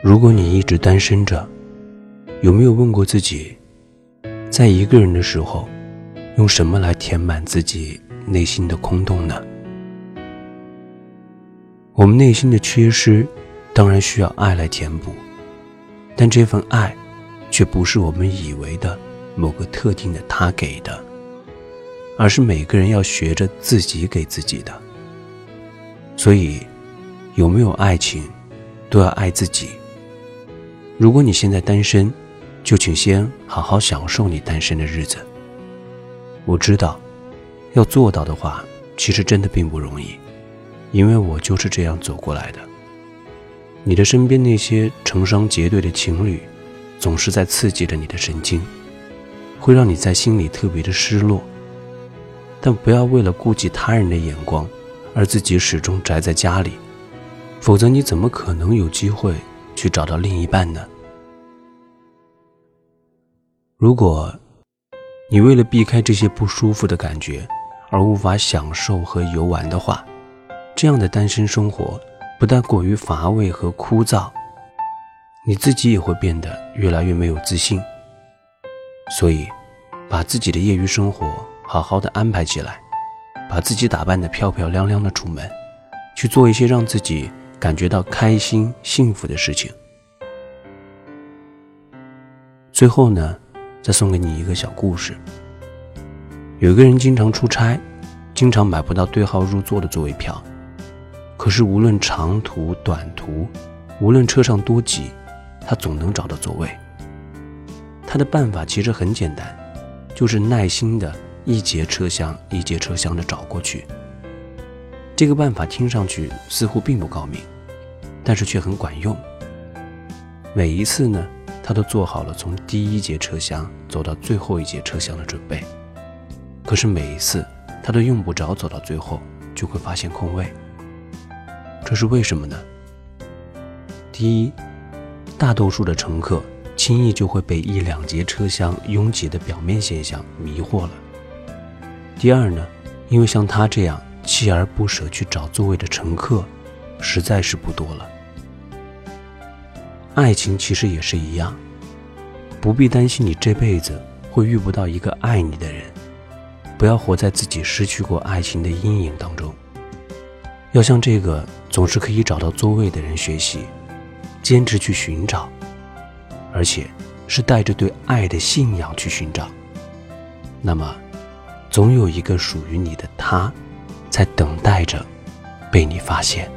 如果你一直单身着，有没有问过自己，在一个人的时候，用什么来填满自己内心的空洞呢？我们内心的缺失当然需要爱来填补，但这份爱却不是我们以为的某个特定的他给的，而是每个人要学着自己给自己的。所以有没有爱情都要爱自己。如果你现在单身，就请先好好享受你单身的日子。我知道要做到的话其实真的并不容易，因为我就是这样走过来的。你的身边那些成双结对的情侣，总是在刺激着你的神经，会让你在心里特别的失落。但不要为了顾及他人的眼光，而自己始终宅在家里，否则你怎么可能有机会去找到另一半呢？如果你为了避开这些不舒服的感觉，而无法享受和游玩的话，这样的单身生活不但过于乏味和枯燥，你自己也会变得越来越没有自信。所以把自己的业余生活好好的安排起来，把自己打扮得漂漂亮亮的出门，去做一些让自己感觉到开心幸福的事情。最后呢，再送给你一个小故事。有一个人经常出差，经常买不到对号入座的座位票，可是无论长途短途，无论车上多挤，他总能找到座位。他的办法其实很简单，就是耐心的一节车厢一节车厢的找过去。这个办法听上去似乎并不高明，但是却很管用。每一次呢，他都做好了从第一节车厢走到最后一节车厢的准备，可是每一次他都用不着走到最后就会发现空位。这是为什么呢？第一，大多数的乘客轻易就会被一两节车厢拥挤的表面现象迷惑了。第二呢，因为像他这样锲而不舍去找座位的乘客实在是不多了。爱情其实也是一样，不必担心你这辈子会遇不到一个爱你的人，不要活在自己失去过爱情的阴影当中，要向这个总是可以找到座位的人学习，坚持去寻找，而且是带着对爱的信仰去寻找。那么总有一个属于你的他，在等待着被你发现。